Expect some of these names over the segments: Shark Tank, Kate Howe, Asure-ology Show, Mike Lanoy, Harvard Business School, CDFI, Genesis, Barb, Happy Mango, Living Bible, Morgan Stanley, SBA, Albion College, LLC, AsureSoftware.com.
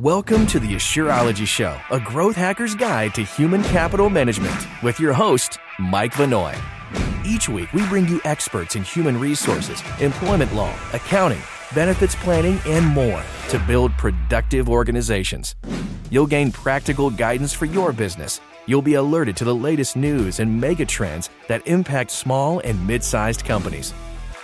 Welcome to the Asure-ology Show, a growth hacker's guide to human capital management with your host, Mike Lanoy. Each week, we bring you experts in human resources, employment law, accounting, benefits planning, and more to build productive organizations. You'll gain practical guidance for your business. You'll be alerted to the latest news and mega trends that impact small and mid-sized companies.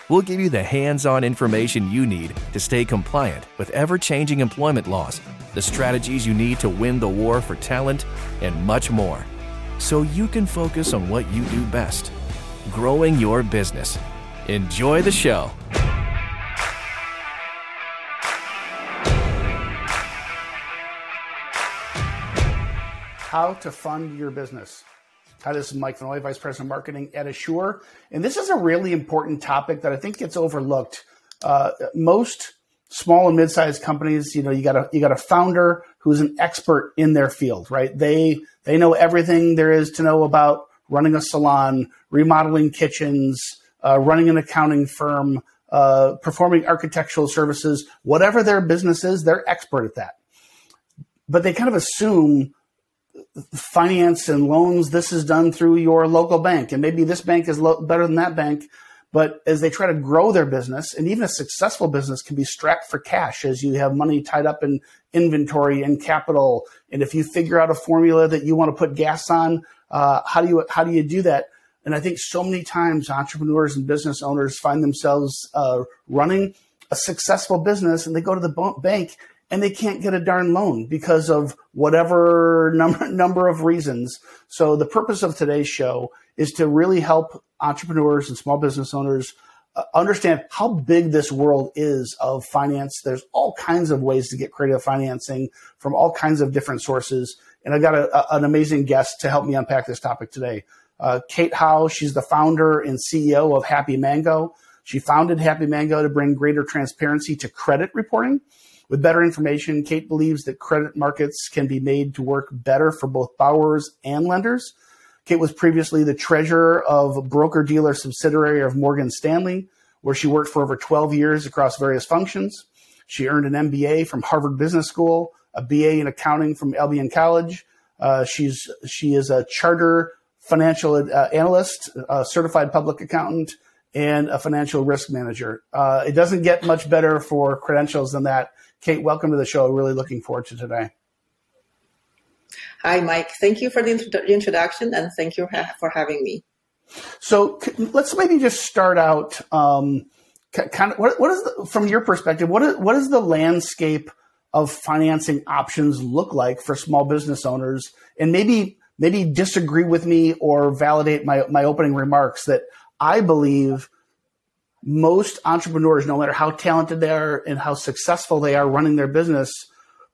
We'll give you the hands-on information you need to stay compliant with ever-changing employment laws, the strategies you need to win the war for talent, and much more, so you can focus on what you do best, growing your business. Enjoy the show. How to fund your business. Hi, this is Mike Lanoy, Vice President of Marketing at Asure. And this is a really important topic that I think gets overlooked. Most small and mid-sized companies, you got a founder who's an expert in their field, right? They know everything there is to know about running a salon, remodeling kitchens, running an accounting firm, performing architectural services. Whatever their business is, they're expert at that. But they kind of assume finance and loans, this is done through your local bank, and maybe this bank is better than that bank. But as they try to grow their business, and even a successful business can be strapped for cash as you have money tied up in inventory and capital. And if you figure out a formula that you want to put gas on, how do you do that? And I think so many times entrepreneurs and business owners find themselves running a successful business, and they go to the bank and they can't get a darn loan because of whatever number of reasons. So the purpose of today's show is to really help entrepreneurs and small business owners understand how big this world is of finance. There's all kinds of ways to get creative financing from all kinds of different sources. And I got an amazing guest to help me unpack this topic today. Kate Howe, she's the founder and CEO of Happy Mango. She founded Happy Mango to bring greater transparency to credit reporting. With better information, Kate believes that credit markets can be made to work better for both borrowers and lenders. Kate was previously the treasurer of a broker-dealer subsidiary of Morgan Stanley, where she worked for over 12 years across various functions. She earned an MBA from Harvard Business School, a BA in accounting from Albion College. She is a charter financial analyst, a certified public accountant, and a financial risk manager. It doesn't get much better for credentials than that. Kate, welcome to the show. Really looking forward to today. Hi, Mike. Thank you for the introduction, and thank you for having me. So let's maybe just start out from your perspective, what is the landscape of financing options look like for small business owners? And maybe disagree with me or validate my opening remarks that I believe most entrepreneurs, no matter how talented they are and how successful they are running their business,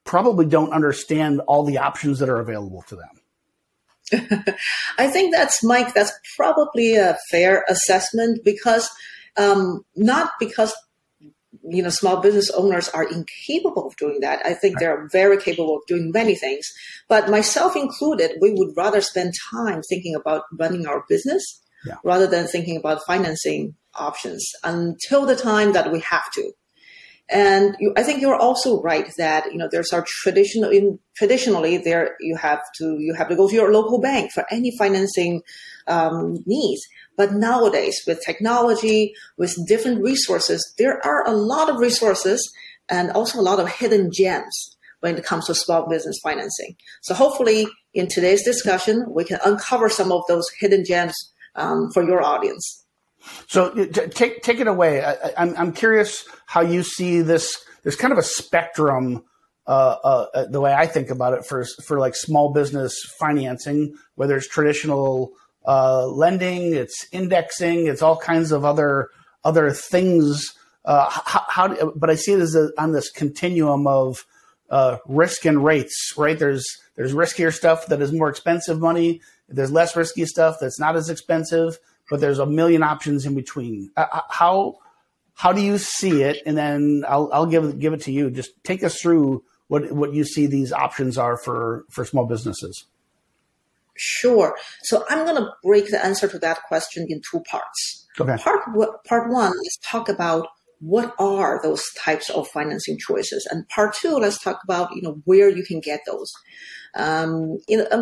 probably don't understand all the options that are available to them. I think that's probably a fair assessment because small business owners are incapable of doing that. I think they're very capable of doing many things, but myself included, we would rather spend time thinking about running our business rather than thinking about financing options until the time that we have to. And I think you're also right that there's our traditionally there you have to go to your local bank for any financing needs. But nowadays with technology, with different resources, there are a lot of resources and also a lot of hidden gems when it comes to small business financing. So hopefully in today's discussion we can uncover some of those hidden gems for your audience. So take it away. I'm curious how you see this. There's kind of a spectrum, the way I think about it, for like small business financing, whether it's traditional lending, it's indexing, it's all kinds of other things. But I see it as on this continuum of risk and rates, right? There's riskier stuff that is more expensive money. There's less risky stuff that's not as expensive. But there's a million options in between. How do you see it? And then I'll give it to you. Just take us through what you see these options are for small businesses. Sure. So I'm going to break the answer to that question in two parts. Okay. Part one, let's talk about what are those types of financing choices? And part two, let's talk about, where you can get those. And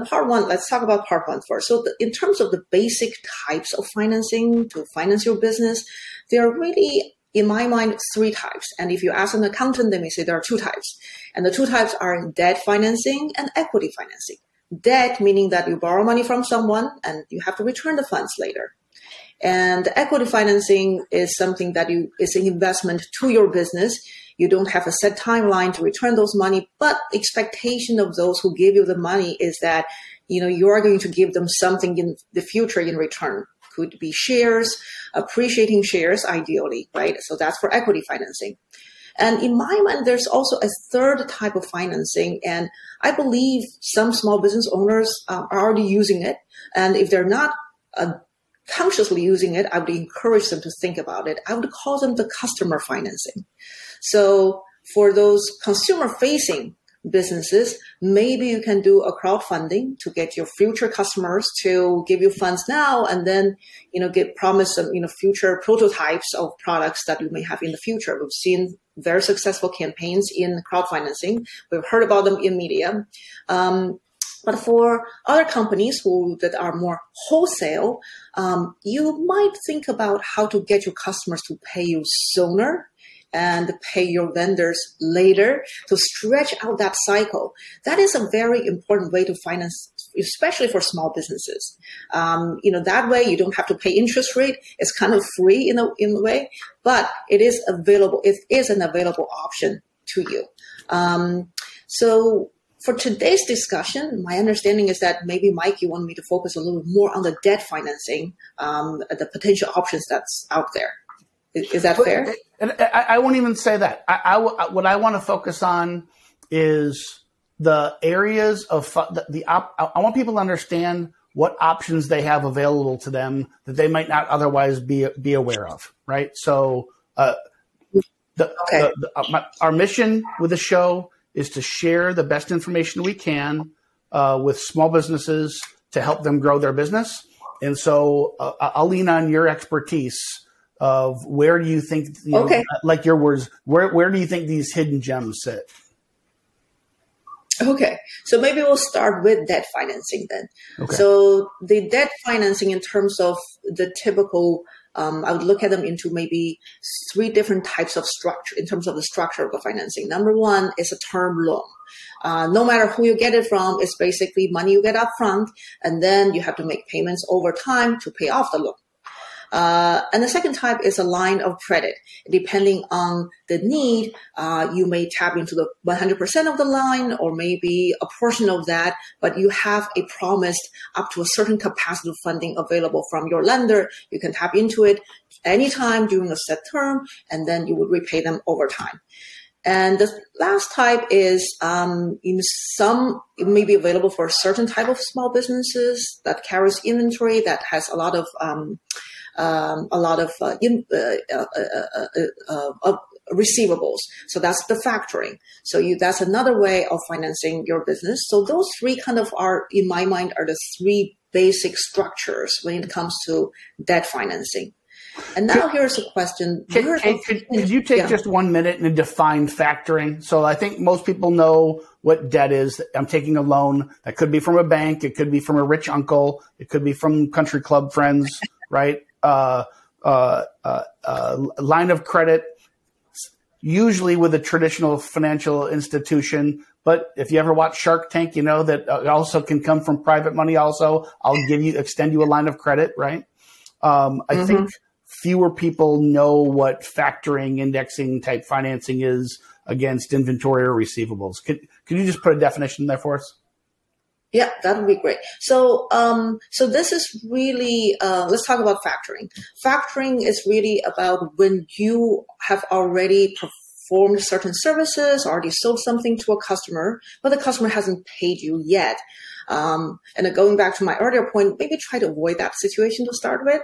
part one, let's talk about part one first. So in terms of the basic types of financing to finance your business, there are really, in my mind, three types. And if you ask an accountant, they may say there are two types. And the two types are debt financing and equity financing. Debt, meaning that you borrow money from someone and you have to return the funds later. And equity financing is something that is an investment to your business. You don't have a set timeline to return those money, but expectation of those who give you the money is that, you are going to give them something in the future in return. Could be shares, appreciating shares ideally, right? So that's for equity financing. And in my mind, there's also a third type of financing. And I believe some small business owners are already using it. And if they're not consciously using it, I would encourage them to think about it. I would call them the customer financing. So for those consumer-facing businesses, maybe you can do a crowdfunding to get your future customers to give you funds now and then, promise some, future prototypes of products that you may have in the future. We've seen very successful campaigns in crowdfinancing. We've heard about them in media. But for other companies that are more wholesale, you might think about how to get your customers to pay you sooner and pay your vendors later to stretch out that cycle. That is a very important way to finance, especially for small businesses. That way you don't have to pay interest rate. It's kind of free in a way, but it is available. It is an available option to you. So for today's discussion, my understanding is that maybe, Mike, you want me to focus a little more on the debt financing, the potential options that's out there. Is that fair? I won't even say that. What I want to focus on is the areas of I want people to understand what options they have available to them that they might not otherwise be aware of, right? So our mission with the show is to share the best information we can with small businesses to help them grow their business. And so I'll lean on your expertise of where do you think, like your words, where do you think these hidden gems sit? Okay, so maybe we'll start with debt financing then. Okay. So the debt financing in terms of the typical, I would look at them into maybe three different types of structure in terms of the structure of the financing. Number one is a term loan. No matter who you get it from, it's basically money you get up front, and then you have to make payments over time to pay off the loan. And the second type is a line of credit. Depending on the need, you may tap into the 100% of the line or maybe a portion of that, but you have a promised up to a certain capacity of funding available from your lender. You can tap into it anytime during a set term, and then you would repay them over time. And the last type is it may be available for a certain type of small businesses that carries inventory, that has a lot of receivables. So that's the factoring. So that's another way of financing your business. So those three kind of are, in my mind, are the three basic structures when it comes to debt financing. And now here's a question. Could you take just 1 minute and define factoring? So I think most people know what debt is. I'm taking a loan. That could be from a bank. It could be from a rich uncle. It could be from country club friends, right? Line of credit, usually with a traditional financial institution. But if you ever watch Shark Tank, you know that it also can come from private money. Also, I'll extend you a line of credit, right? I think fewer people know what factoring, indexing type financing is against inventory or receivables. Could you just put a definition there for us? Yeah, that would be great. So, this is really, let's talk about factoring. Factoring is really about when you have already performed certain services, already sold something to a customer, but the customer hasn't paid you yet. And going back to my earlier point, maybe try to avoid that situation to start with.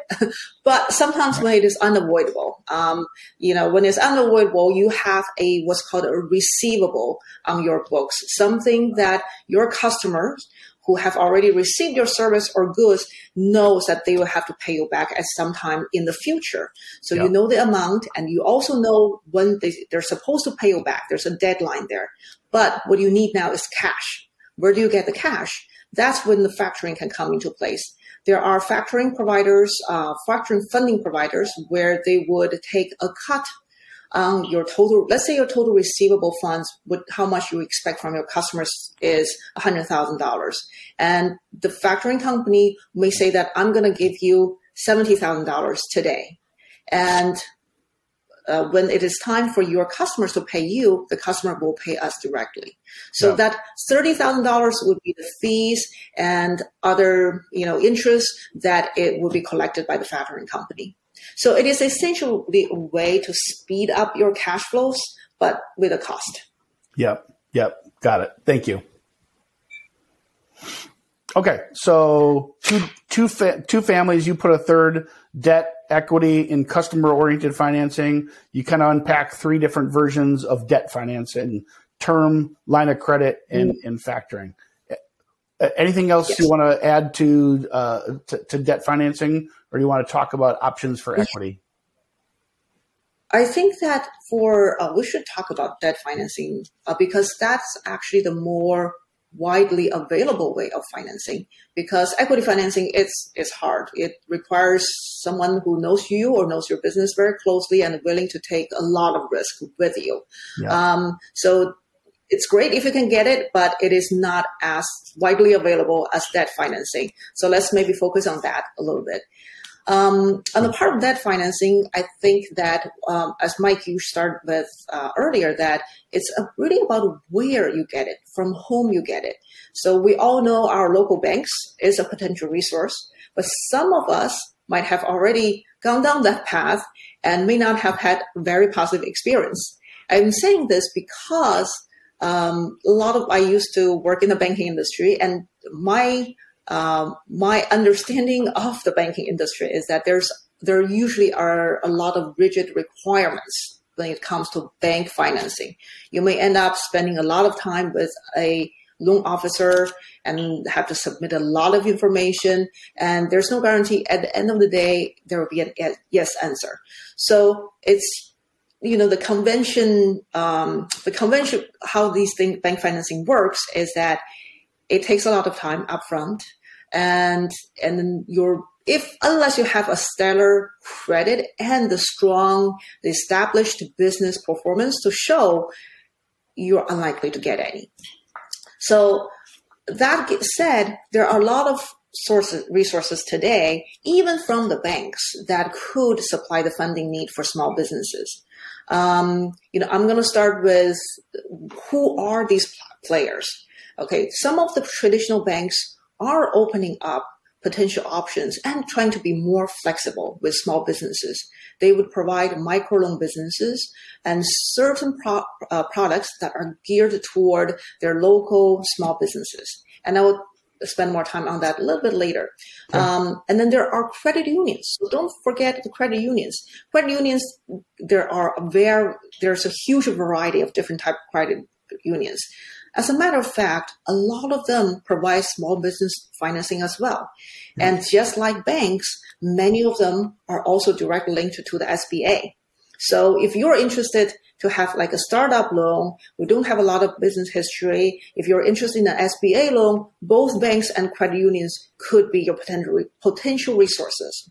But sometimes when it is unavoidable, when it's unavoidable, you have what's called a receivable on your books, something that your customers who have already received your service or goods knows that they will have to pay you back at some time in the future. So you know the amount, and you also know when they're supposed to pay you back. There's a deadline there. But what you need now is cash. Where do you get the cash? That's when the factoring can come into place. There are factoring providers, factoring funding providers, where they would take a cut on your total. Let's say your total receivable funds, with how much you expect from your customers, is $100,000. And the factoring company may say that I'm going to give you $70,000 today. And when it is time for your customers to pay you, the customer will pay us directly. So that $30,000 would be the fees and other, interest that it will be collected by the factoring company. So it is essentially a way to speed up your cash flows, but with a cost. Yep. Got it. Thank you. Okay. So two families, you put a third, debt, equity, and customer-oriented financing. You kind of unpack three different versions of debt financing: term, line of credit, and factoring. Anything else you want to add to debt financing, or you want to talk about options for equity? I think that we should talk about debt financing because that's actually the more widely available way of financing, because equity financing, it's hard. It requires someone who knows you or knows your business very closely and willing to take a lot of risk with you. So it's great if you can get it, but it is not as widely available as debt financing. So let's maybe focus on that a little bit. On the part of debt financing, I think that, as Mike, you started with earlier, that it's really about where you get it, from whom you get it. So we all know our local banks is a potential resource, but some of us might have already gone down that path and may not have had a very positive experience. I'm saying this because I used to work in the banking industry, and my understanding of the banking industry is that there usually are a lot of rigid requirements when it comes to bank financing. You may end up spending a lot of time with a loan officer and have to submit a lot of information, and there's no guarantee at the end of the day there will be a yes answer. So it's the convention how these things, bank financing works, is that it takes a lot of time upfront, unless you have a stellar credit and the strong, established business performance to show, you're unlikely to get any. So that said, there are a lot of resources today, even from the banks, that could supply the funding need for small businesses. I'm going to start with who are these players. Okay, some of the traditional banks are opening up potential options and trying to be more flexible with small businesses. They would provide microloan businesses and certain products that are geared toward their local small businesses. And I will spend more time on that a little bit later. And then there are credit unions. So don't forget the credit unions. Credit unions, there's a huge variety of different type of credit unions. As a matter of fact, a lot of them provide small business financing as well. And just like banks, many of them are also directly linked to the SBA. So if you're interested to have like a startup loan, we don't have a lot of business history. If you're interested in an SBA loan, both banks and credit unions could be your potential resources.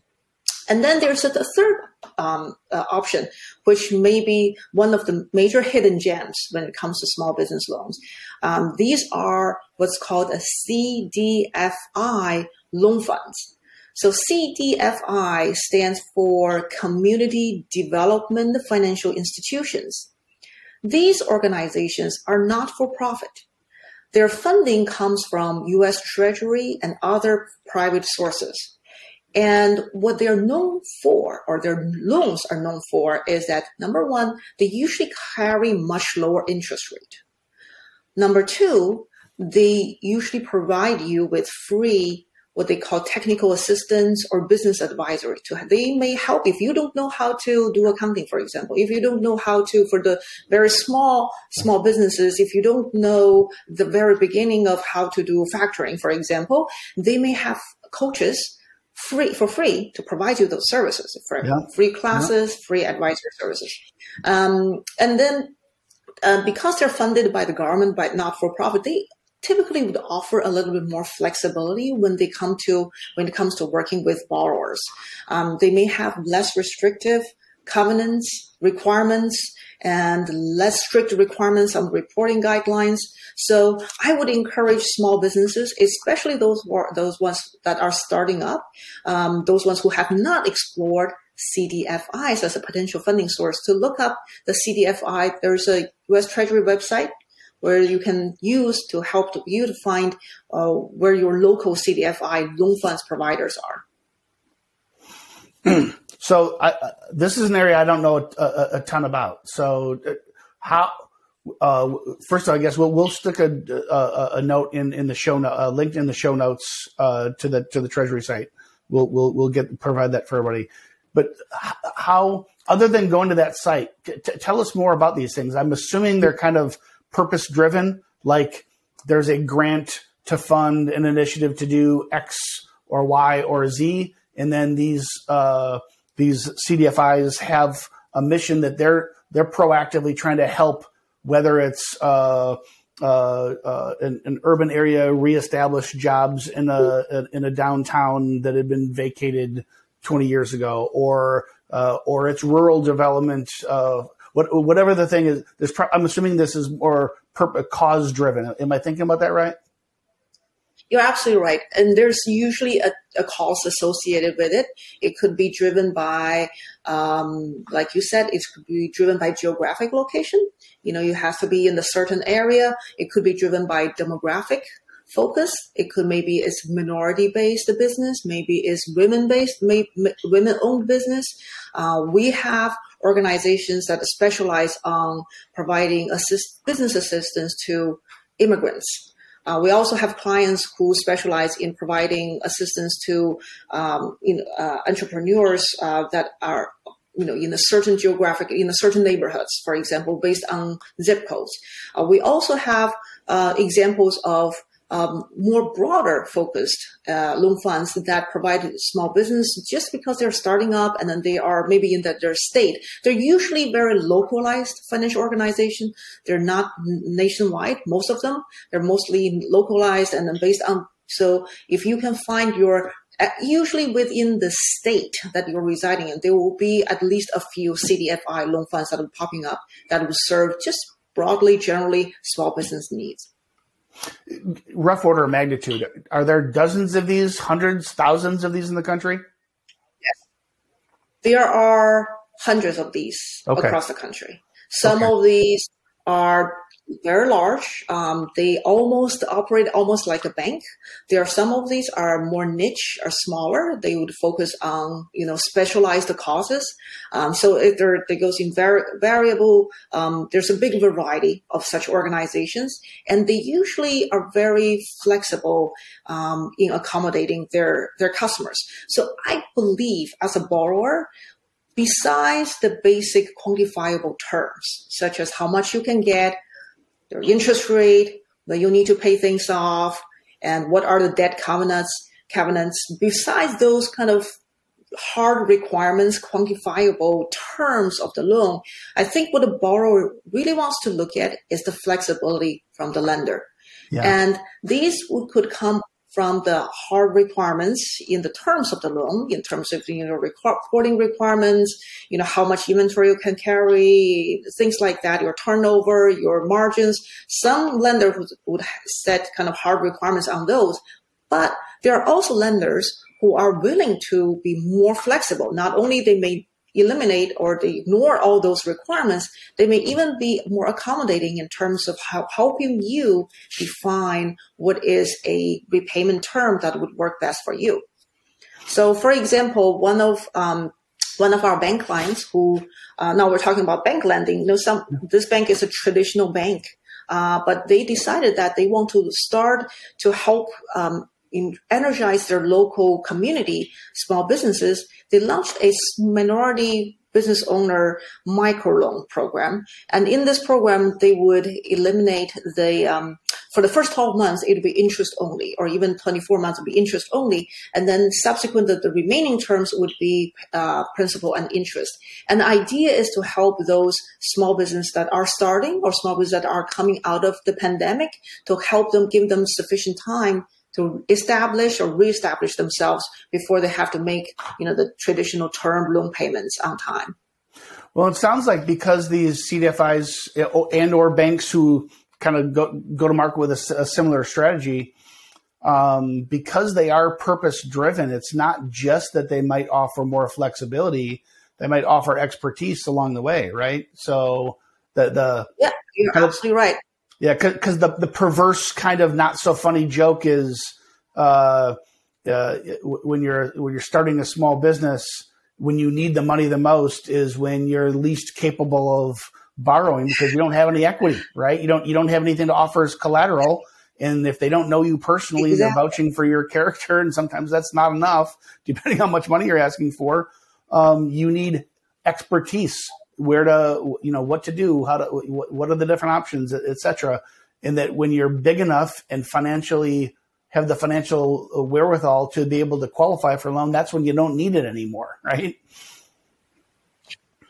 And then there's a third option, which may be one of the major hidden gems when it comes to small business loans. These are what's called a CDFI loan funds. So CDFI stands for Community Development Financial Institutions. These organizations are not for profit. Their funding comes from U.S. Treasury and other private sources. And what they're known for, or their loans are known for, is that, number one, they usually carry much lower interest rate. Number two, they usually provide you with free what they call technical assistance or business advisory. They may help if you don't know how to do accounting, for example, if you don't know how to, for the very small businesses, if you don't know the very beginning of how to do factoring, for example, they may have coaches for free to provide you those services, free classes, free advisory services. And then because they're funded by the government, by not-for-profit, they typically would offer a little bit more flexibility when it comes to working with borrowers. They may have less restrictive covenants, requirements, and less strict requirements on reporting guidelines. So I would encourage small businesses, especially those ones that are starting up, those ones who have not explored CDFIs as a potential funding source, to look up the CDFI. There's a U.S. Treasury website where you can use to help you to find where your local CDFI loan funds providers are. So this is an area I don't know a ton about. So first of all, I guess we'll stick a note in the show, linked in the show notes to the Treasury site. We'll provide that for everybody. But how, other than going to that site, tell us more about these things. I'm assuming they're kind of purpose driven, like there's a grant to fund an initiative to do X or Y or Z. And then these CDFIs have a mission that they're proactively trying to help, whether it's an urban area, reestablish jobs in a downtown that had been vacated 20 years ago, or it's rural development. Whatever the thing is, I'm assuming this is more cause driven. Am I thinking about that right? You're absolutely right. And there's usually a cause associated with it. It could be driven by, like you said, it could be driven by geographic location. You have to be in a certain area. It could be driven by demographic focus. It could maybe it's minority-based business. Maybe it's women-based, women-owned business. We have organizations that specialize on providing business assistance to immigrants. We also have clients who specialize in providing assistance to entrepreneurs that are, in a certain geographic, in a certain neighborhoods, for example, based on zip codes. We also have examples of more broader focused loan funds that provide small business just because they're starting up and then they are maybe in their state. They're usually very localized financial organization. They're not nationwide, most of them. They're mostly localized and then based on, so if you can find your, usually within the state that you're residing in, there will be at least a few CDFI loan funds that are popping up that will serve just broadly, generally small business needs. Rough order of magnitude. Are there dozens of these, hundreds, thousands of these in the country? Yes. There are hundreds of these across the country. Some of these are very large. They almost operate almost like a bank. There are some of these are more niche or smaller. They would focus on, specialized causes. So it goes in variable. There's a big variety of such organizations, and they usually are very flexible in accommodating their customers. So I believe as a borrower, besides the basic quantifiable terms, such as how much you can get, your interest rate, when you need to pay things off, and what are the debt covenants. Besides those kind of hard requirements, quantifiable terms of the loan, I think what a borrower really wants to look at is the flexibility from the lender. Yeah. And these could come from the hard requirements in the terms of the loan, in terms of reporting requirements, how much inventory you can carry, things like that, your turnover, your margins. Some lenders would set kind of hard requirements on those, but there are also lenders who are willing to be more flexible. Not only they may eliminate or they ignore all those requirements, they may even be more accommodating in terms of helping you define what is a repayment term that would work best for you. So, for example, one of our bank clients who now we're talking about bank lending. This bank is a traditional bank, but they decided that they want to start to help energize their local community, small businesses, they launched a minority business owner microloan program. And in this program, they would eliminate the, for the first 12 months, it would be interest only, or even 24 months would be interest only. And then subsequent to the remaining terms would be principal and interest. And the idea is to help those small businesses that are starting or small businesses that are coming out of the pandemic, to help them, give them sufficient time to establish or reestablish themselves before they have to make, you know, the traditional term loan payments on time. Well, it sounds like because these CDFIs and or banks who kind of go to market with a similar strategy, because they are purpose-driven, it's not just that they might offer more flexibility, they might offer expertise along the way, right? So the yeah, you're absolutely right. Yeah, because the perverse kind of not so funny joke is when you're starting a small business, when you need the money the most is when you're least capable of borrowing, because you don't have any equity, right? You don't have anything to offer as collateral, and if they don't know you personally, exactly. They're vouching for your character, and sometimes that's not enough, depending on how much money you're asking for. You need expertise. Where to, you know, what to do, how to, what are the different options, et cetera. And that when you're big enough and financially have the financial wherewithal to be able to qualify for a loan, that's when you don't need it anymore, right?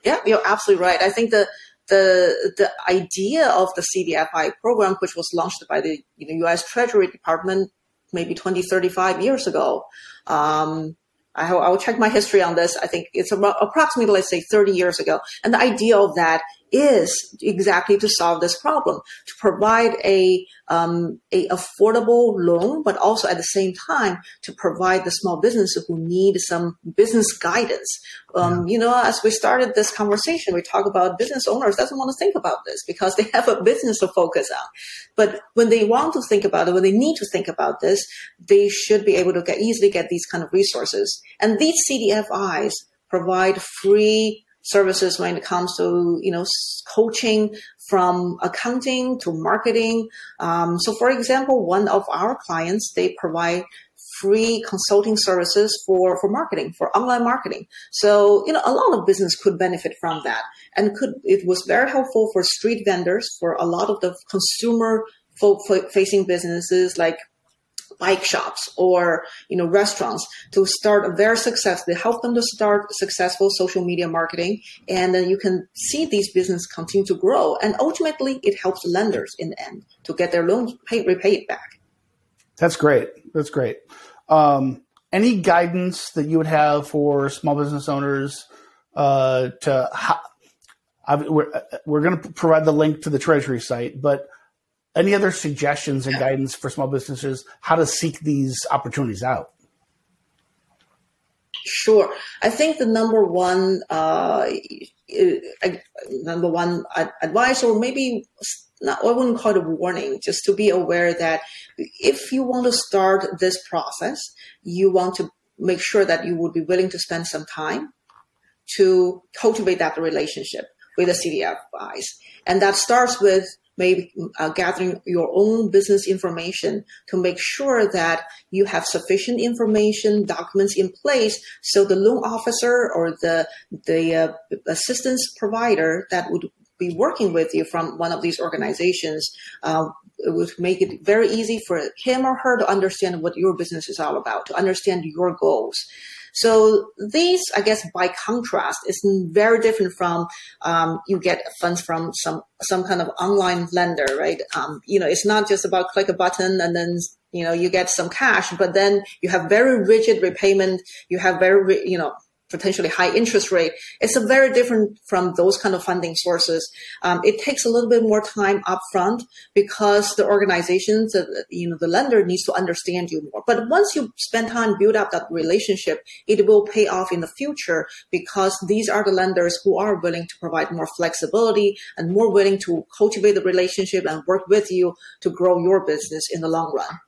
Yeah, you're absolutely right. I think the idea of the CDFI program, which was launched by the U.S. Treasury Department maybe 20, 35 years ago, I will check my history on this. I think it's about approximately, let's say, 30 years ago. And the idea of that is exactly to solve this problem, to provide a affordable loan, but also at the same time to provide the small businesses who need some business guidance. As we started this conversation, we talk about business owners doesn't want to think about this because they have a business to focus on. But when they want to think about it, when they need to think about this, they should be able to easily get these kind of resources. And these CDFIs provide free services when it comes to, coaching from accounting to marketing. So for example, one of our clients, they provide free consulting services for marketing, for online marketing. So, a lot of business could benefit from that, and it was very helpful for street vendors, for a lot of the consumer facing businesses like bike shops or, restaurants, to start a very successful. They help them to start successful social media marketing. And then you can see these businesses continue to grow. And ultimately, it helps lenders in the end to get their loans repaid back. That's great. That's great. Any guidance that you would have for small business owners we're going to provide the link to the Treasury site, but any other suggestions and guidance for small businesses, how to seek these opportunities out? Sure. I think the number one advice, or maybe I wouldn't call it a warning, just to be aware that if you want to start this process, you want to make sure that you would be willing to spend some time to cultivate that relationship with the CDFIs. And that starts with maybe gathering your own business information to make sure that you have sufficient information, documents in place, so the loan officer or the assistance provider that would be working with you from one of these organizations, it would make it very easy for him or her to understand what your business is all about, to understand your goals. So these, I guess, by contrast, is very different from you get funds from some kind of online lender, right? It's not just about click a button and then, you get some cash, but then you have very rigid repayment. You have very, potentially high interest rate. It's a very different from those kind of funding sources. It takes a little bit more time upfront because the organizations, the lender needs to understand you more. But once you spend time, build up that relationship, it will pay off in the future because these are the lenders who are willing to provide more flexibility and more willing to cultivate the relationship and work with you to grow your business in the long run.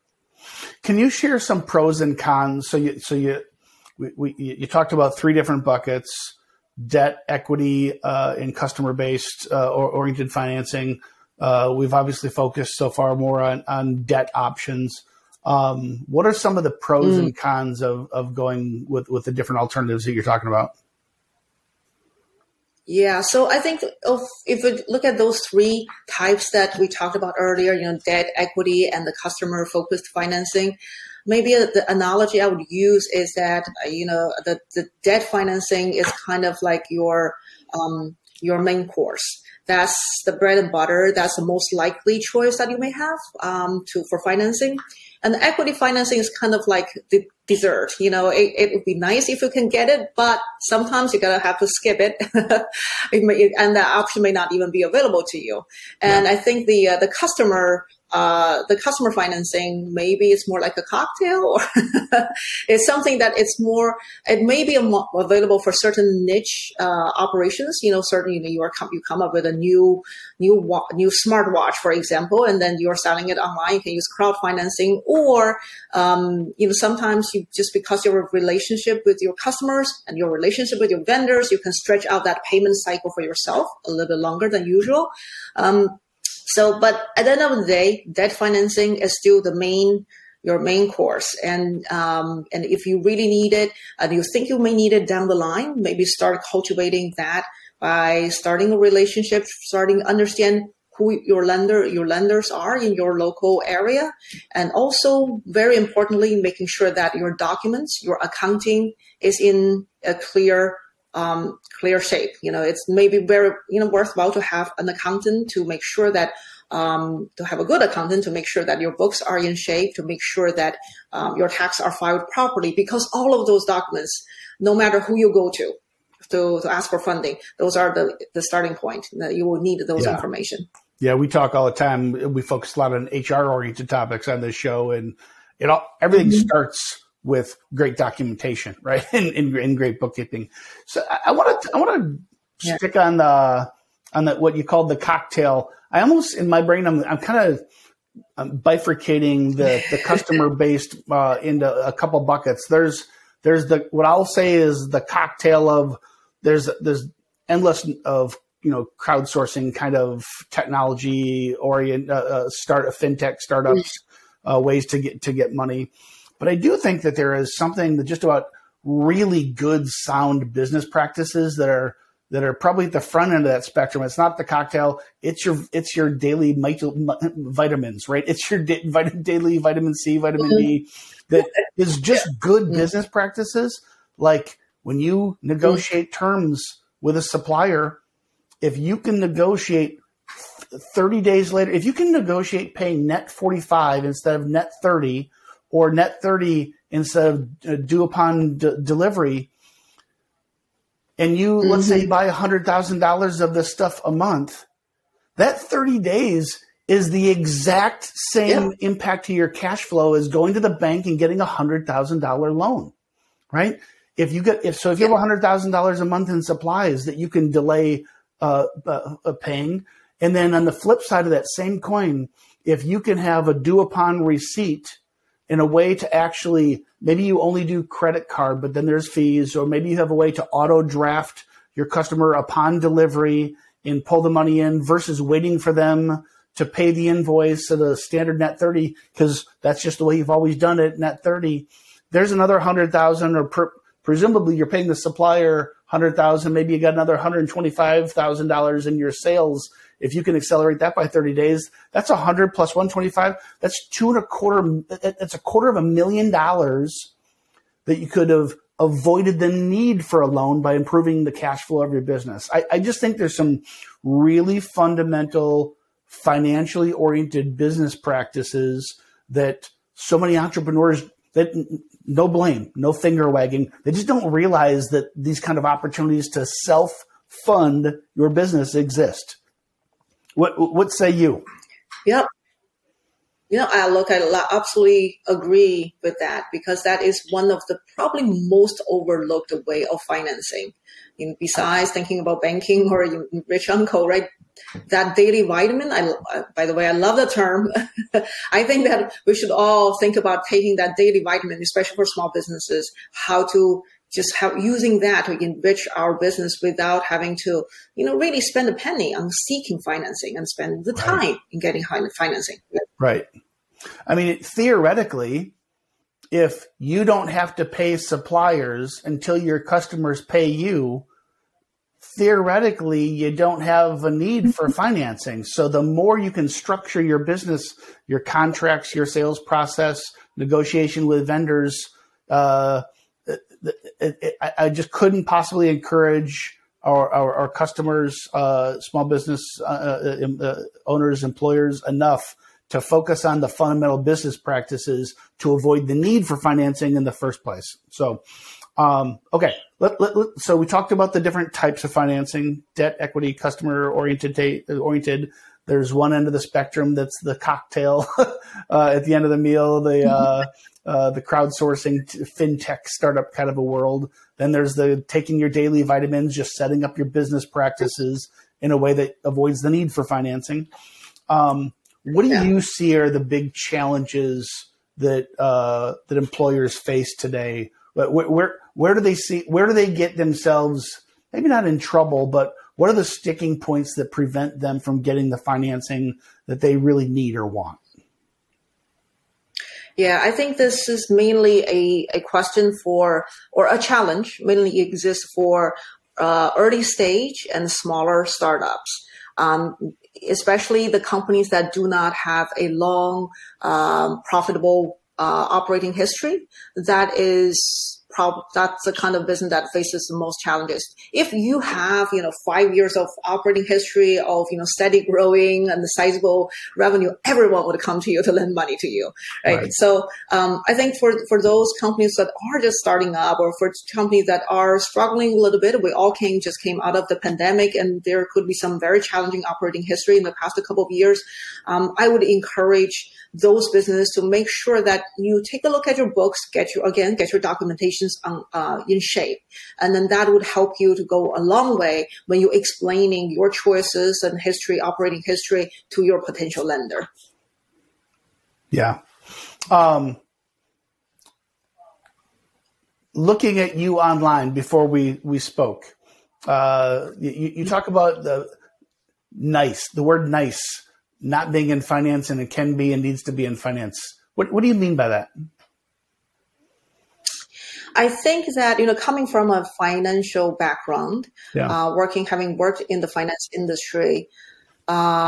Can you share some pros and cons? You talked about three different buckets: debt, equity, and customer-based oriented financing. We've obviously focused so far more on debt options. What are some of the pros and cons of going with the different alternatives that you're talking about? Yeah, so I think if we look at those three types that we talked about earlier, you know, debt, equity, and the customer-focused financing, maybe the analogy I would use is that, you know, the debt financing is kind of like your main course. That's the bread and butter. That's the most likely choice that you may have for financing. And the equity financing is kind of like the dessert. You know, it would be nice if you can get it, but sometimes you're going to have to skip it. And that option may not even be available to you. And I think the customer financing, maybe it's more like a cocktail, or it's something that it may be available for certain niche operations. You know, certainly you come up with a new smartwatch, for example, and then you're selling it online. You can use crowd financing, or sometimes you just, because your relationship with your customers and your relationship with your vendors, you can stretch out that payment cycle for yourself a little bit longer than usual. So, but at the end of the day, debt financing is still your main course. And if you really need it, and you think you may need it down the line, maybe start cultivating that by starting a relationship, starting to understand who your lenders are in your local area. And also, very importantly, making sure that your documents, your accounting is in a clear shape. You know, it's maybe very, worthwhile to have an accountant to make sure that, to have a good accountant to make sure that your books are in shape, to make sure that your taxes are filed properly, because all of those documents, no matter who you go to ask for funding, those are the starting point that you will need those information. Yeah. We talk all the time. We focus a lot on HR oriented topics on this show, and everything starts with great documentation, right? And great bookkeeping. So I want to stick on the what you called the cocktail. I almost, in my brain, I'm kind of bifurcating the customer based into a couple buckets. There's the, what I'll say is the cocktail of, there's endless of, crowdsourcing kind of technology orient, fintech startups, ways to get money. But I do think that there is something that just about really good, sound business practices that are probably at the front end of that spectrum. It's not the cocktail; it's your daily vitamins, right? It's your daily vitamin C, vitamin D, that is just good business practices. Like when you negotiate terms with a supplier, if you can negotiate 30 days later, if you can negotiate paying net 45 instead of net 30. Or net 30 instead of due upon delivery, and you, let's say, buy $100,000 of this stuff a month, that 30 days is the exact same impact to your cash flow as going to the bank and getting $100,000 loan, right? If you have $100,000 a month in supplies that you can delay paying, and then on the flip side of that same coin, if you can have a due upon receipt in a way to actually, maybe you only do credit card, but then there's fees, or maybe you have a way to auto draft your customer upon delivery and pull the money in versus waiting for them to pay the invoice. So the standard net 30, because that's just the way you've always done it, net 30, there's another 100,000, or presumably you're paying the supplier 100,000. Maybe you got another $125,000 in your sales. If you can accelerate that by 30 days, that's 100 plus 125. That's $2.25. That's $250,000 that you could have avoided the need for a loan by improving the cash flow of your business. I just think there's some really fundamental, financially oriented business practices that so many entrepreneurs, that no blame, no finger wagging, they just don't realize that these kind of opportunities to self-fund your business exist. What say you? Yep. I absolutely agree with that, because that is one of the probably most overlooked way of financing. And besides thinking about banking or rich uncle, right? That daily vitamin, by the way, I love the term. I think that we should all think about taking that daily vitamin, especially for small businesses, how to using that to enrich our business without having to, really spend a penny on seeking financing and spend the time in getting financing. Right. I mean, theoretically, if you don't have to pay suppliers until your customers pay you, theoretically, you don't have a need for financing. So the more you can structure your business, your contracts, your sales process, negotiation with vendors, I just couldn't possibly encourage our customers, small business owners, employers enough to focus on the fundamental business practices to avoid the need for financing in the first place. So, okay. So we talked about the different types of financing: debt, equity, customer-oriented. There's one end of the spectrum that's the cocktail at the end of the meal, the crowdsourcing, fintech startup kind of a world. Then there's the taking your daily vitamins, just setting up your business practices in a way that avoids the need for financing. What do you see are the big challenges that that employers face today? Where do they get themselves, maybe not in trouble, but what are the sticking points that prevent them from getting the financing that they really need or want? Yeah, I think this is mainly a question for, or a challenge mainly exists for early stage and smaller startups. Especially the companies that do not have a long, profitable operating history. That's the kind of business that faces the most challenges. If you have, 5 years of operating history of, steady growing and the sizable revenue, everyone would come to you to lend money to you, right? So, I think for those companies that are just starting up, or for companies that are struggling a little bit, we all came out of the pandemic, and there could be some very challenging operating history in the past couple of years. I would encourage those businesses to make sure that you take a look at your books, get your documentations in shape. And then that would help you to go a long way when you're explaining your choices and operating history to your potential lender. Yeah. Looking at you online before we spoke, you talk about the word nice, not being in finance, and it can be and needs to be in finance. What do you mean by that? I think that, coming from a financial background, having worked in the finance industry, a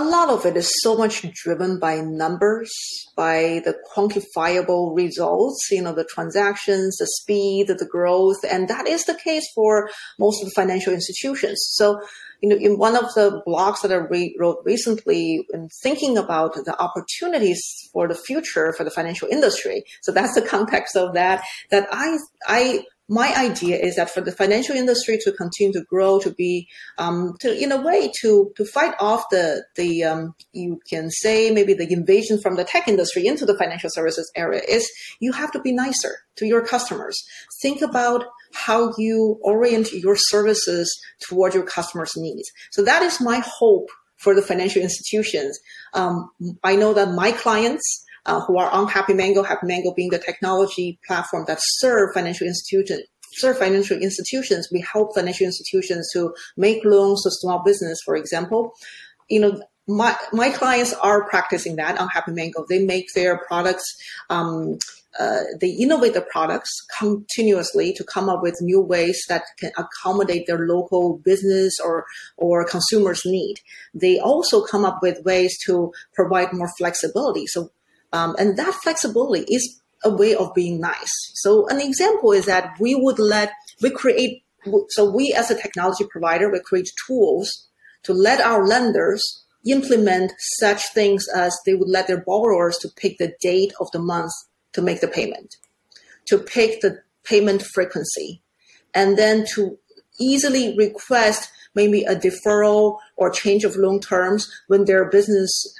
lot of it is so much driven by numbers, by the quantifiable results, the transactions, the speed, the growth. And that is the case for most of the financial institutions. So, in one of the blogs that I wrote recently, in thinking about the opportunities for the future for the financial industry. So that's the context of that, my idea is that for the financial industry to continue to grow, to be, to fight off the invasion from the tech industry into the financial services area, is you have to be nicer to your customers. Think about how you orient your services toward your customers' needs. So that is my hope for the financial institutions. I know that my clients, who are on Happy Mango being the technology platform that serve financial institutions. We help financial institutions to make loans to small business, for example. My clients are practicing that on Happy Mango. They make their products, they innovate the products continuously to come up with new ways that can accommodate their local business or consumers' need. They also come up with ways to provide more flexibility. So, and that flexibility is a way of being nice. So an example is that we as a technology provider, we create tools to let our lenders implement such things as they would let their borrowers to pick the date of the month to make the payment, to pick the payment frequency, and then to easily request maybe a deferral or change of loan terms when their business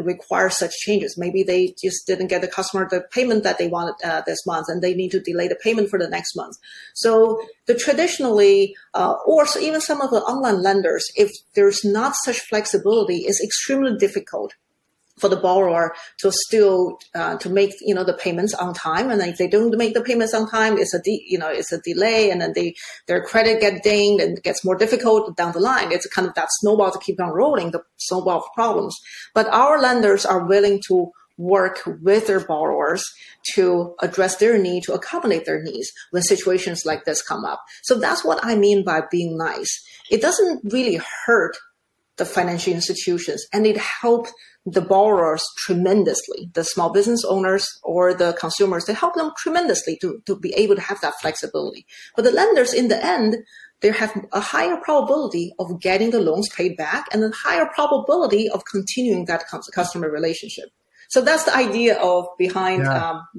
requires such changes. Maybe they just didn't get the customer the payment that they wanted this month, and they need to delay the payment for the next month. So even some of the online lenders, if there's not such flexibility, it's extremely difficult for the borrower to still to make the payments on time, and if they don't make the payments on time, it's a delay, and then their credit gets dinged and gets more difficult down the line. It's kind of that snowball to keep on rolling, the snowball of problems. But our lenders are willing to work with their borrowers to address their need, to accommodate their needs when situations like this come up. So that's what I mean by being nice. It doesn't really hurt the financial institutions, and it helped the borrowers tremendously, the small business owners or the consumers. They help them tremendously to be able to have that flexibility. But the lenders, in the end, they have a higher probability of getting the loans paid back and a higher probability of continuing that customer relationship. So that's the idea of behind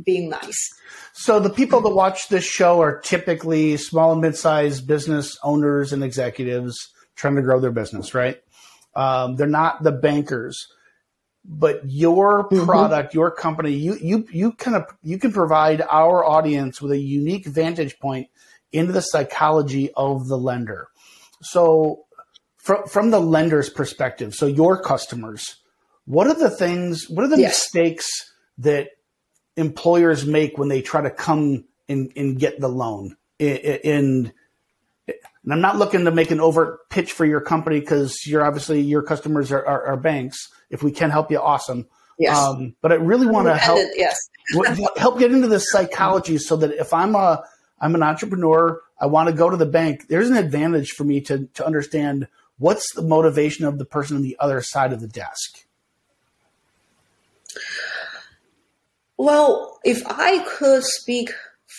being nice. So the people that watch this show are typically small and mid-sized business owners and executives trying to grow their business, right? They're not the bankers, but your product, your company, you can provide our audience with a unique vantage point into the psychology of the lender. So from the lender's perspective, so your customers, what are the mistakes that employers make when they try to come and get the loan? And I'm not looking to make an overt pitch for your company, because you're obviously, your customers are banks. If we can help you, awesome. Yes. But I really want to help help get into this psychology, so that if I'm an entrepreneur, I want to go to the bank, there's an advantage for me to understand what's the motivation of the person on the other side of the desk. Well, if I could speak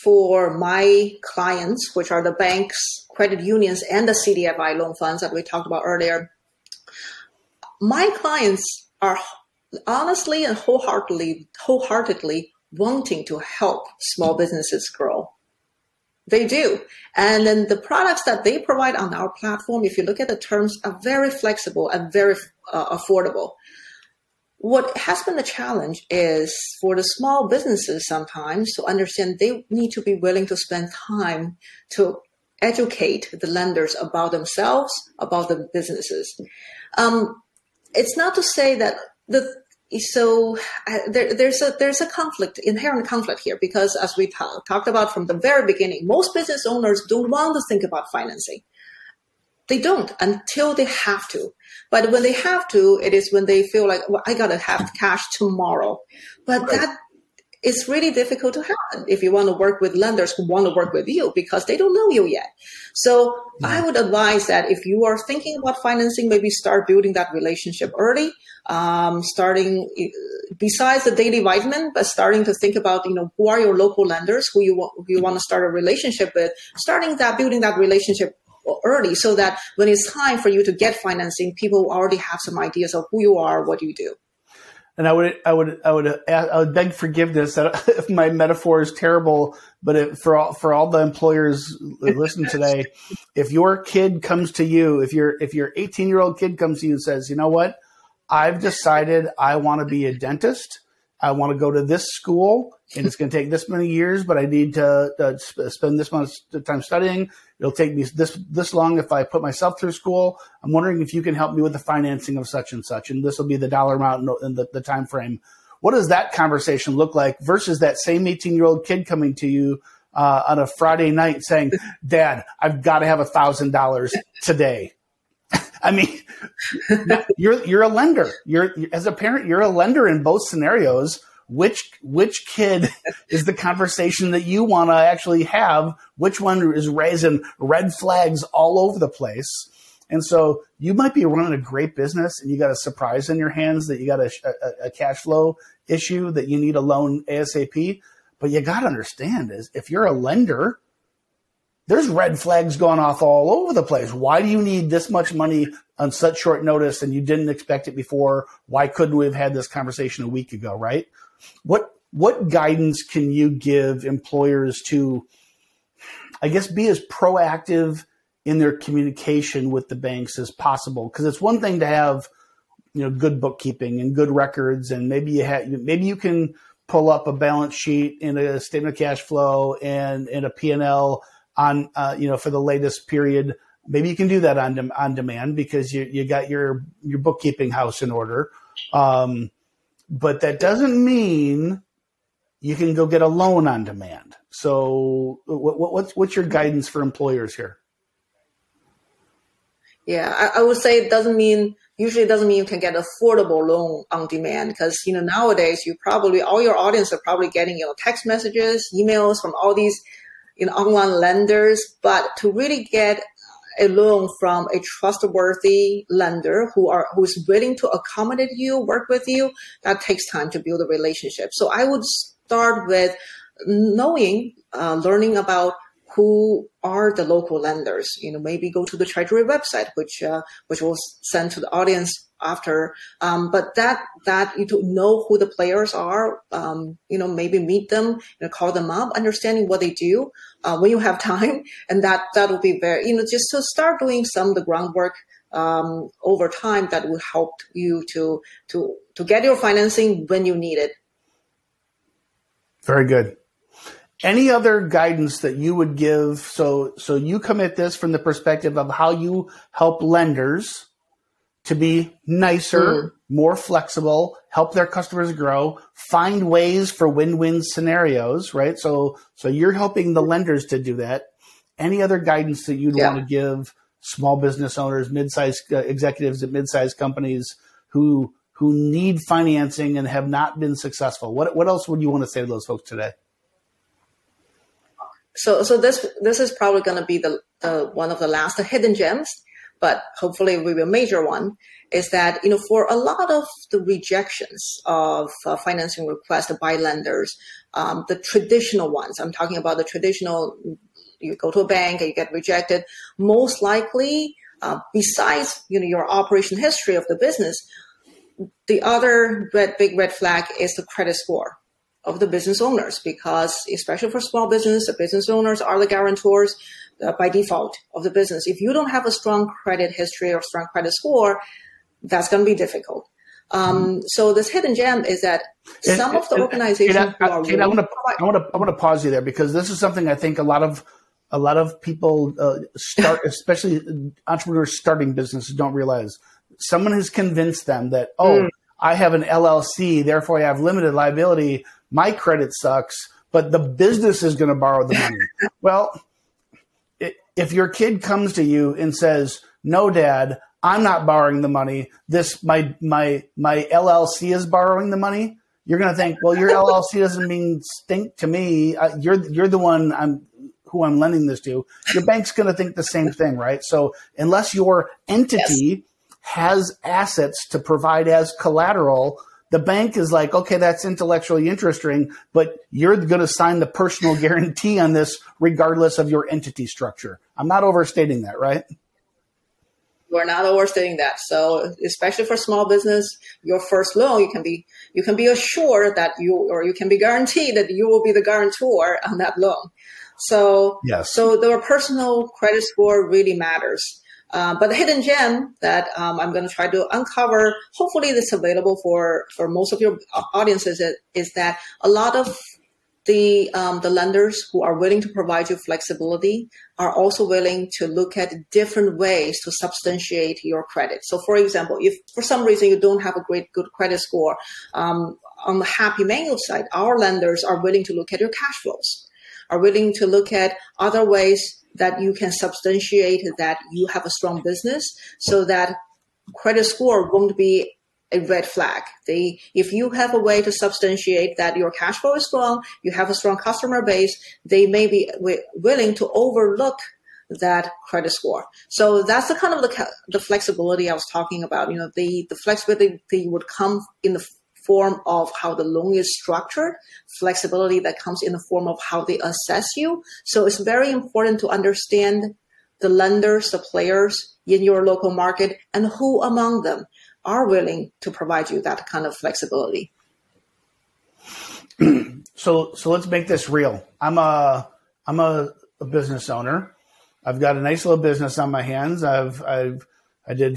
for my clients, which are the banks, credit unions, and the CDFI loan funds that we talked about earlier, my clients are honestly and wholeheartedly wanting to help small businesses grow. They do. And then the products that they provide on our platform, if you look at the terms, are very flexible and very affordable. What has been the challenge is for the small businesses sometimes to understand they need to be willing to spend time to educate the lenders about themselves, about the businesses. It's not to say that there's a inherent conflict here, because as we talked about from the very beginning, most business owners don't want to think about financing. They don't until they have to. But when they have to, it is when they feel like, well, I got to have cash tomorrow. But that is really difficult to happen if you want to work with lenders who want to work with you, because they don't know you yet. So I would advise that if you are thinking about financing, maybe start building that relationship early, starting besides the daily vitamin, but starting to think about, who are your local lenders, who you want to start a relationship with, building that relationship early, so that when it's time for you to get financing, people already have some ideas of who you are, what you do. And I would beg forgiveness if my metaphor is terrible, but for all the employers listening today, if your 18-year-old kid comes to you and says, you know what, I've decided I want to be a dentist, I want to go to this school, and it's going to take this many years, but I need to spend this much time studying. It'll take me this long if I put myself through school. I'm wondering if you can help me with the financing of such and such, and this will be the dollar amount and the time frame. What does that conversation look like versus that same 18-year-old kid coming to you on a Friday night saying, Dad, I've got to have $1,000 today? I mean, you're a lender. As a parent, you're a lender in both scenarios. Which kid is the conversation that you want to actually have? Which one is raising red flags all over the place? And so you might be running a great business, and you got a surprise in your hands that you got a cash flow issue that you need a loan ASAP. But you got to understand is if you're a lender, there's red flags going off all over the place. Why do you need this much money on such short notice, and you didn't expect it before? Why couldn't we have had this conversation a week ago, right? What guidance can you give employers to, I guess, be as proactive in their communication with the banks as possible? Because it's one thing to have, good bookkeeping and good records, and maybe you can pull up a balance sheet and a statement of cash flow and a P&L on for the latest period. Maybe you can do that on demand because you got your bookkeeping house in order. But that doesn't mean you can go get a loan on demand. So what's your guidance for employers here? Yeah, I would say it doesn't mean you can get affordable loan on demand, because nowadays all your audience are probably getting text messages, emails from all these online lenders. But to really get a loan from a trustworthy lender who's willing to accommodate you, work with you, that takes time to build a relationship. So I would start with learning about who are the local lenders. Maybe go to the Treasury website, which will send to the audience after. But that you don't know who the players are. Maybe meet them, call them up, understanding what they do when you have time, and that will be very just to start doing some of the groundwork over time that will help you to get your financing when you need it. Very good. Any other guidance that you would give? So you come at this from the perspective of how you help lenders to be nicer, more flexible, help their customers grow, find ways for win-win scenarios, right? So you're helping the lenders to do that. Any other guidance that you'd want to give small business owners, mid-sized executives at mid-sized companies who need financing and have not been successful? What else would you want to say to those folks today? So this is probably going to be the one of the last hidden gems, but hopefully we will major one, is that, for a lot of the rejections of financing requests by lenders, the traditional ones, I'm talking about the traditional, you go to a bank and you get rejected, most likely, besides, your operation history of the business, the other big red flag is the credit score of the business owners, because especially for small business, the business owners are the guarantors by default of the business. If you don't have a strong credit history or strong credit score, that's going to be difficult. So this hidden gem is that some of the organizations I want to pause you there, because this is something I think a lot of people start, especially entrepreneurs starting businesses, don't realize. Someone has convinced them that, I have an LLC, therefore I have limited liability. My credit sucks, but the business is going to borrow the money. Well, if your kid comes to you and says, "No, Dad, I'm not borrowing the money. This my LLC is borrowing the money," you're going to think, "Well, your LLC doesn't mean stink to me. You're the one who I'm lending this to." Your bank's going to think the same thing, right? So unless your entity has assets to provide as collateral, the bank is like, okay, that's intellectually interesting, but you're going to sign the personal guarantee on this regardless of your entity structure. I'm not overstating that, right? We're not overstating that. So especially for small business, your first loan, you can be assured that you can be guaranteed that you will be the guarantor on that loan. So, So their personal credit score really matters. But the hidden gem that I'm going to try to uncover, hopefully that's available for most of your audiences, is that a lot of the lenders who are willing to provide you flexibility are also willing to look at different ways to substantiate your credit. So, for example, if for some reason you don't have a good credit score, on the Happy Mango side, our lenders are willing to look at your cash flows, are willing to look at other ways that you can substantiate that you have a strong business, so that credit score won't be a red flag. If you have a way to substantiate that your cash flow is strong, you have a strong customer base, they may be willing to overlook that credit score. So that's the kind of the flexibility I was talking about. The flexibility would come in the form of how the loan is structured, flexibility that comes in the form of how they assess you. So it's very important to understand the lenders, the players in your local market, and who among them are willing to provide you that kind of flexibility. So let's make this real. I'm a business owner. I've got a nice little business on my hands. I did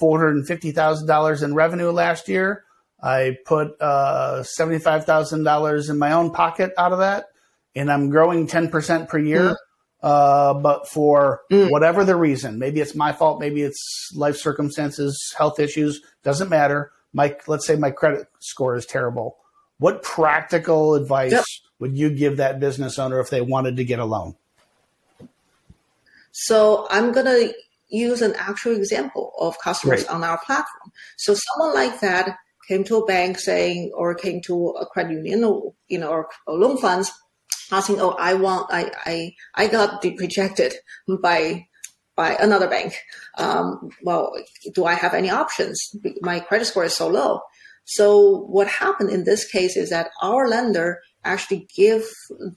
$450,000 in revenue last year. I put $75,000 in my own pocket out of that, and I'm growing 10% per year. But for whatever the reason, maybe it's my fault, maybe it's life circumstances, health issues, doesn't matter. let's say my credit score is terrible. What practical advice would you give that business owner if they wanted to get a loan? So I'm going to use an actual example of customers on our platform. So someone like that came to a bank saying, or came to a credit union, or, you know, or loan funds asking, oh, I got rejected by another bank. Well, do I have any options? My credit score is so low. So what happened in this case is that our lender actually give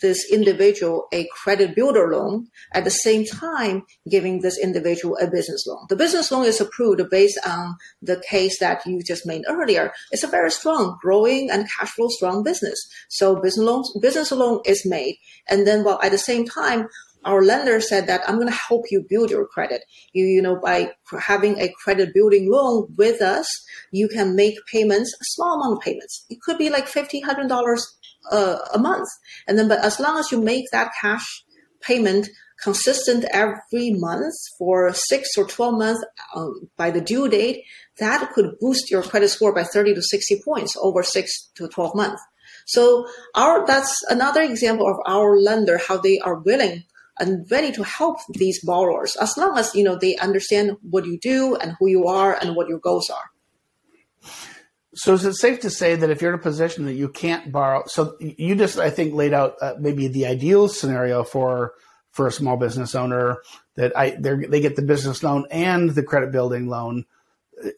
this individual a credit builder loan at the same time giving this individual a business loan. The business loan is approved based on the case that you just made earlier. It's a very strong, growing and cash flow strong business. So business loan is made. And then at the same time, our lender said that I'm going to help you build your credit. You know, by having a credit building loan with us, you can make payments, a small amount of payments. It could be like $50, $100 a month. And then, but as long as you make that cash payment consistent every month for 6 or 12 months by the due date, that could boost your credit score by 30 to 60 points over 6 to 12 months. So that's another example of our lender, how they are willing and ready to help these borrowers, as long as, you know, they understand what you do and who you are and what your goals are. So is it safe to say that if you're in a position that you can't borrow, so you just, I think, laid out maybe the ideal scenario for a small business owner, that they get the business loan and the credit building loan.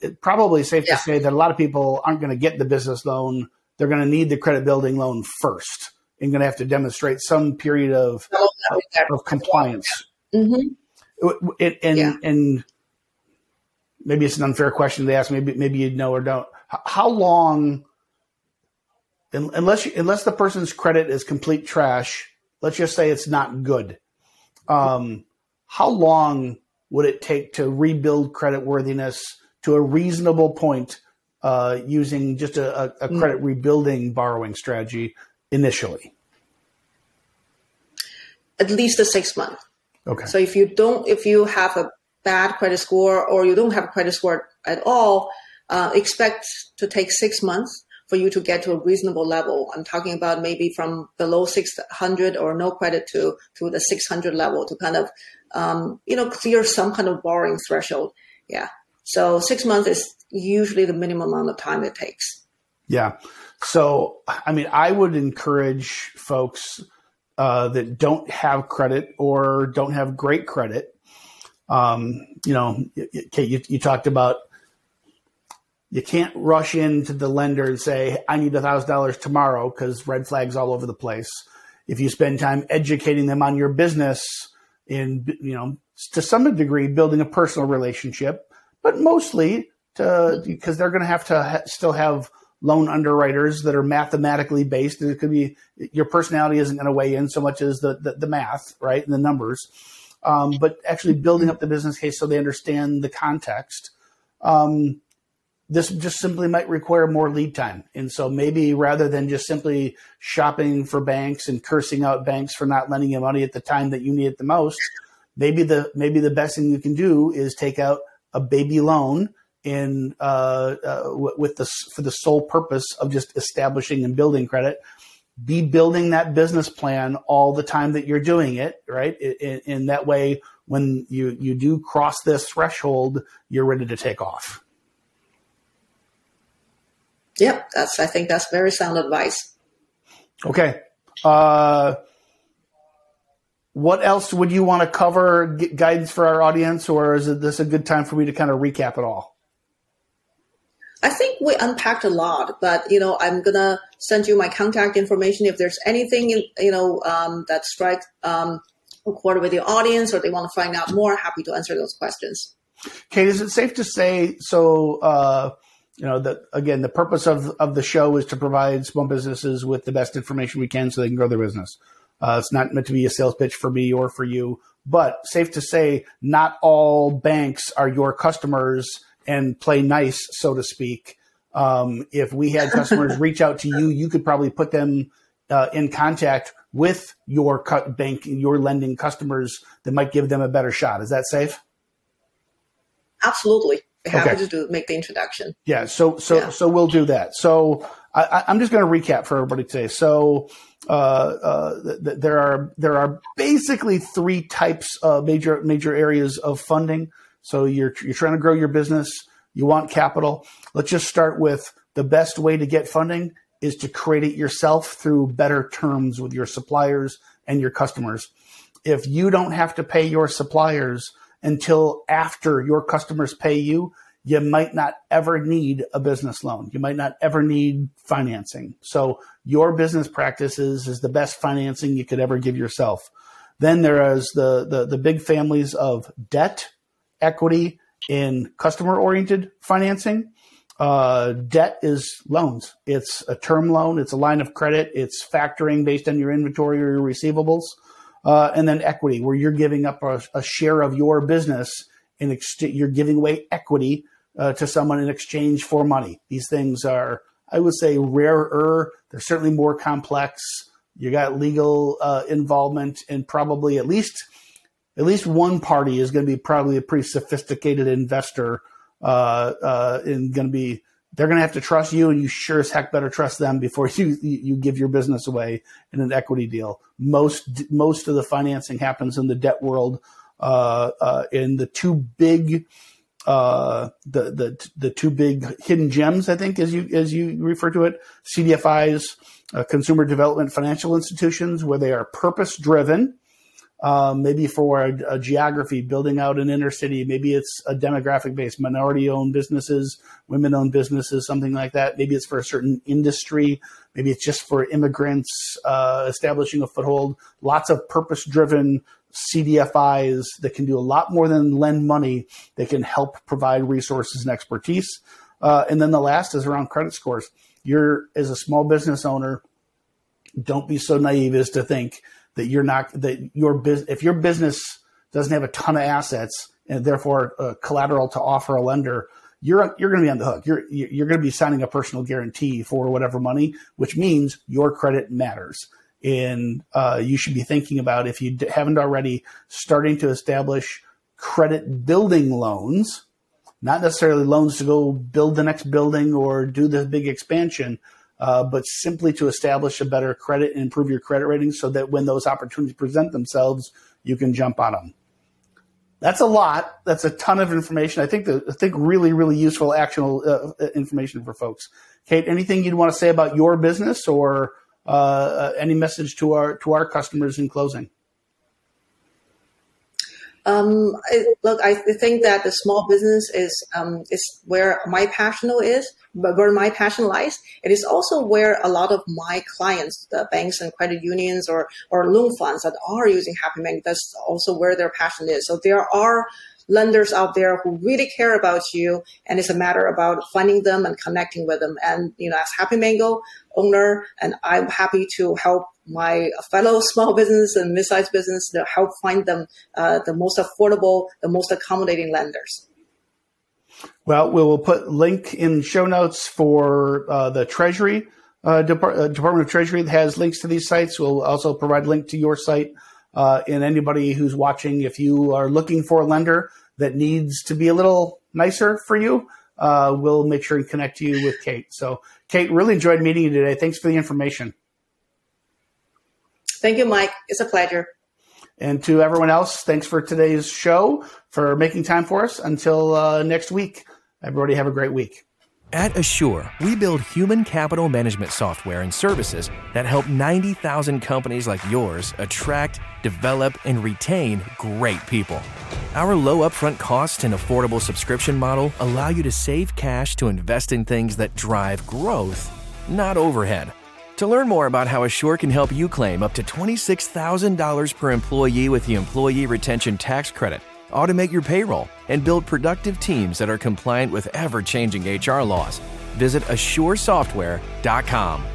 It's probably safe to say that a lot of people aren't going to get the business loan. They're going to need the credit building loan first. You're going to have to demonstrate some period of compliance. Mm-hmm. And maybe it's an unfair question to ask. Maybe you know or don't. How long, unless the person's credit is complete trash, let's just say it's not good. How long would it take to rebuild credit worthiness to a reasonable point using just a credit rebuilding borrowing strategy? Initially, at least a 6 month. Okay. So if you have a bad credit score or you don't have a credit score at all, expect to take 6 months for you to get to a reasonable level. I'm talking about maybe from below 600 or no credit to the 600 level to kind of clear some kind of borrowing threshold. Yeah. So 6 months is usually the minimum amount of time it takes. Yeah. So, I mean, I would encourage folks that don't have credit or don't have great credit. Kate, you talked about you can't rush into the lender and say, I need $1,000 tomorrow, because red flags all over the place. If you spend time educating them on your business and, you know, to some degree, building a personal relationship, but mostly because they're going to have to still have loan underwriters that are mathematically based, and it could be your personality isn't going to weigh in so much as the math, right, and the numbers, but actually building up the business case so they understand the context. This just simply might require more lead time, and so maybe rather than just simply shopping for banks and cursing out banks for not lending you money at the time that you need it the most, maybe the best thing you can do is take out a baby loan for the sole purpose of just establishing and building credit. Be building that business plan all the time that you're doing it, right? In that way, when you do cross this threshold, you're ready to take off. Yep, I think that's very sound advice. Okay. What else would you want to cover? Guidance for our audience, or is this a good time for me to kind of recap it all? I think we unpacked a lot, but, you know, I'm going to send you my contact information. If there's anything, that strikes a chord with the audience, or they want to find out more, happy to answer those questions. Kate, is it safe to say, the purpose of the show is to provide small businesses with the best information we can so they can grow their business. It's not meant to be a sales pitch for me or for you, but safe to say not all banks are your customers and play nice, so to speak. If we had customers reach out to you, you could probably put them in contact with your bank and your lending customers that might give them a better shot. Is that safe? Absolutely. happy to make the introduction. Yeah. So we'll do that. So I'm just going to recap for everybody today. So there are basically three types of major areas of funding. So you're trying to grow your business. You want capital. Let's just start with the best way to get funding is to create it yourself through better terms with your suppliers and your customers. If you don't have to pay your suppliers until after your customers pay you, you might not ever need a business loan. You might not ever need financing. So your business practices is the best financing you could ever give yourself. Then there is the big families of debt, equity, and customer-oriented financing. Debt is loans. It's a term loan. It's a line of credit. It's factoring based on your inventory or your receivables. And then equity, where you're giving up a share of your business and you're giving away equity to someone in exchange for money. These things are, I would say, rarer. They're certainly more complex. You got legal involvement, and probably at least one party is going to be probably a pretty sophisticated investor, and they're going to have to trust you, and you sure as heck better trust them before you give your business away in an equity deal. Most of the financing happens in the debt world. And the two big hidden gems, I think, as you refer to it, CDFIs, consumer development financial institutions, where they are purpose driven. Maybe for a geography, building out an inner city. Maybe it's a demographic base, minority-owned businesses, women-owned businesses, something like that. Maybe it's for a certain industry. Maybe it's just for immigrants establishing a foothold. Lots of purpose-driven CDFIs that can do a lot more than lend money. They can help provide resources and expertise. And then the last is around credit scores. As a small business owner, don't be so naive as to think if your business doesn't have a ton of assets and therefore collateral to offer a lender, you're going to be on the hook. You're going to be signing a personal guarantee for whatever money, which means your credit matters. And you should be thinking about, if you haven't already, starting to establish credit building loans, not necessarily loans to go build the next building or do the big expansion, but simply to establish a better credit and improve your credit rating so that when those opportunities present themselves, you can jump on them. That's a lot. That's a ton of information. I think really, really useful, actionable information for folks. Kate, anything you'd want to say about your business or any message to our customers in closing? I think that the small business is where my passion is, but where my passion lies. It is also where a lot of my clients, the banks and credit unions or loan funds that are using Happy Mango, that's also where their passion is. So there are lenders out there who really care about you, and it's a matter about finding them and connecting with them. And, as Happy Mango owner, and I'm happy to help my fellow small business and mid-sized business to help find them the most affordable, the most accommodating lenders. Well, we will put link in show notes for the Treasury, Department of Treasury that has links to these sites. We'll also provide a link to your site. And anybody who's watching, if you are looking for a lender that needs to be a little nicer for you, we'll make sure and connect you with Kate. So, Kate, really enjoyed meeting you today. Thanks for the information. Thank you, Mike. It's a pleasure. And to everyone else, thanks for today's show, for making time for us. Until next week, everybody have a great week. At Asure, we build human capital management software and services that help 90,000 companies like yours attract, develop, and retain great people. Our low upfront costs and affordable subscription model allow you to save cash to invest in things that drive growth, not overhead. To learn more about how Asure can help you claim up to $26,000 per employee with the Employee Retention Tax Credit, automate your payroll, and build productive teams that are compliant with ever-changing HR laws, visit AsureSoftware.com.